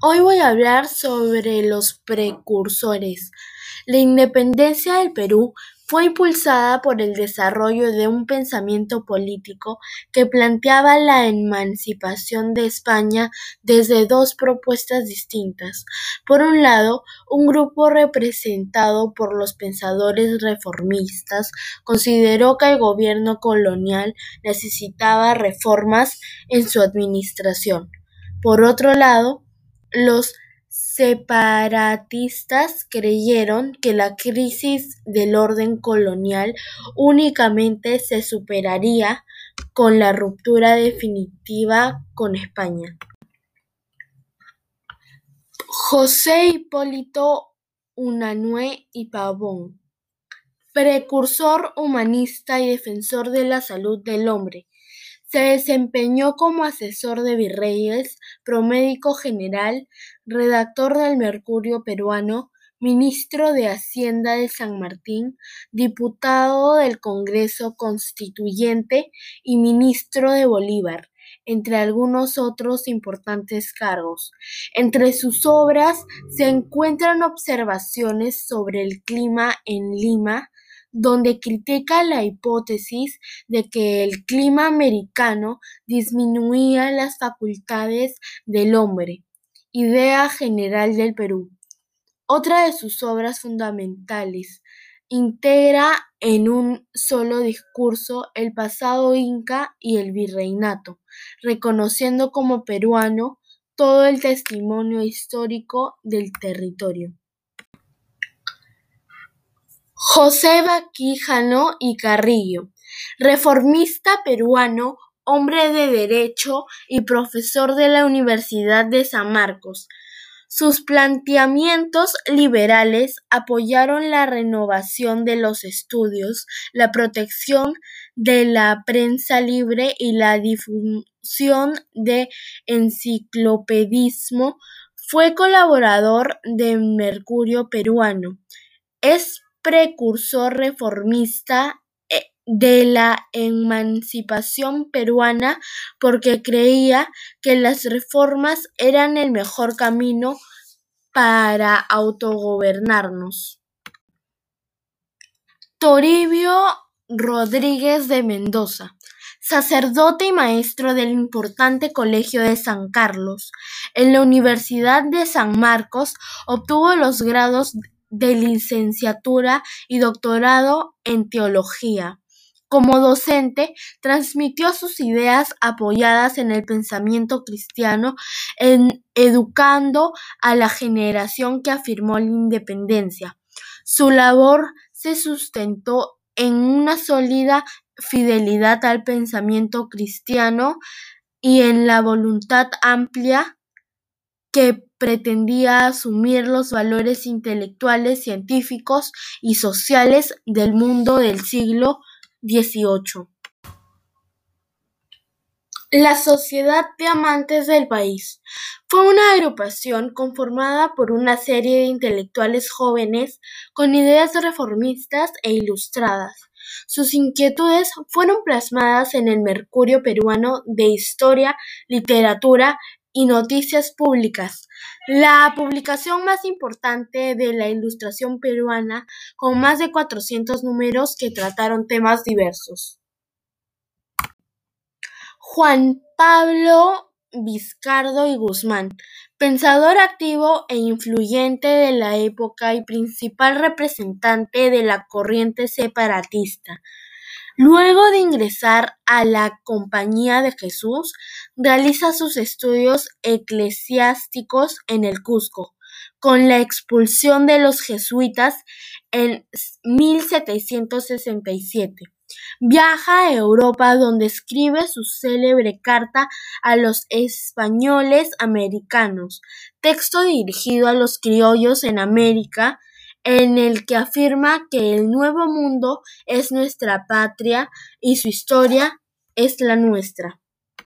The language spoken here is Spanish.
Hoy voy a hablar sobre los precursores. La independencia del Perú fue impulsada por el desarrollo de un pensamiento político que planteaba la emancipación de España desde dos propuestas distintas. Por un lado, un grupo representado por los pensadores reformistas consideró que el gobierno colonial necesitaba reformas en su administración. Por otro lado, los separatistas creyeron que la crisis del orden colonial únicamente se superaría con la ruptura definitiva con España. José Hipólito Unanue y Pavón, precursor humanista y defensor de la salud del hombre, se desempeñó como asesor de virreyes, promédico general, redactor del Mercurio Peruano, ministro de Hacienda de San Martín, diputado del Congreso Constituyente y ministro de Bolívar, entre algunos otros importantes cargos. Entre sus obras se encuentran observaciones sobre el clima en Lima, donde critica la hipótesis de que el clima americano disminuía las facultades del hombre. Idea general del Perú. Otra de sus obras fundamentales integra en un solo discurso el pasado inca y el virreinato, reconociendo como peruano todo el testimonio histórico del territorio. José Baquíjano y Carrillo, reformista peruano, hombre de derecho y profesor de la Universidad de San Marcos. Sus planteamientos liberales apoyaron la renovación de los estudios, la protección de la prensa libre y la difusión de enciclopedismo. Fue colaborador de Mercurio Peruano. Es precursor reformista de la emancipación peruana porque creía que las reformas eran el mejor camino para autogobernarnos. Toribio Rodríguez de Mendoza, sacerdote y maestro del importante Colegio de San Carlos. En la Universidad de San Marcos obtuvo los grados de licenciatura y doctorado en teología. Como docente, transmitió sus ideas apoyadas en el pensamiento cristiano, educando a la generación que afirmó la independencia. Su labor se sustentó en una sólida fidelidad al pensamiento cristiano y en la voluntad amplia que pretendía asumir los valores intelectuales, científicos y sociales del mundo del siglo XVIII. La Sociedad de Amantes del País fue una agrupación conformada por una serie de intelectuales jóvenes con ideas reformistas e ilustradas. Sus inquietudes fueron plasmadas en el Mercurio Peruano de Historia, Literatura y Noticias Públicas, la publicación más importante de la ilustración peruana, con más de 400 números que trataron temas diversos. Juan Pablo Vizcardo y Guzmán, pensador activo e influyente de la época y principal representante de la corriente separatista. Luego de ingresar a la Compañía de Jesús, realiza sus estudios eclesiásticos en el Cusco. Con la expulsión de los jesuitas en 1767, viaja a Europa, donde escribe su célebre carta a los españoles americanos, texto dirigido a los criollos en América, en el que afirma que el Nuevo Mundo es nuestra patria y su historia es la nuestra.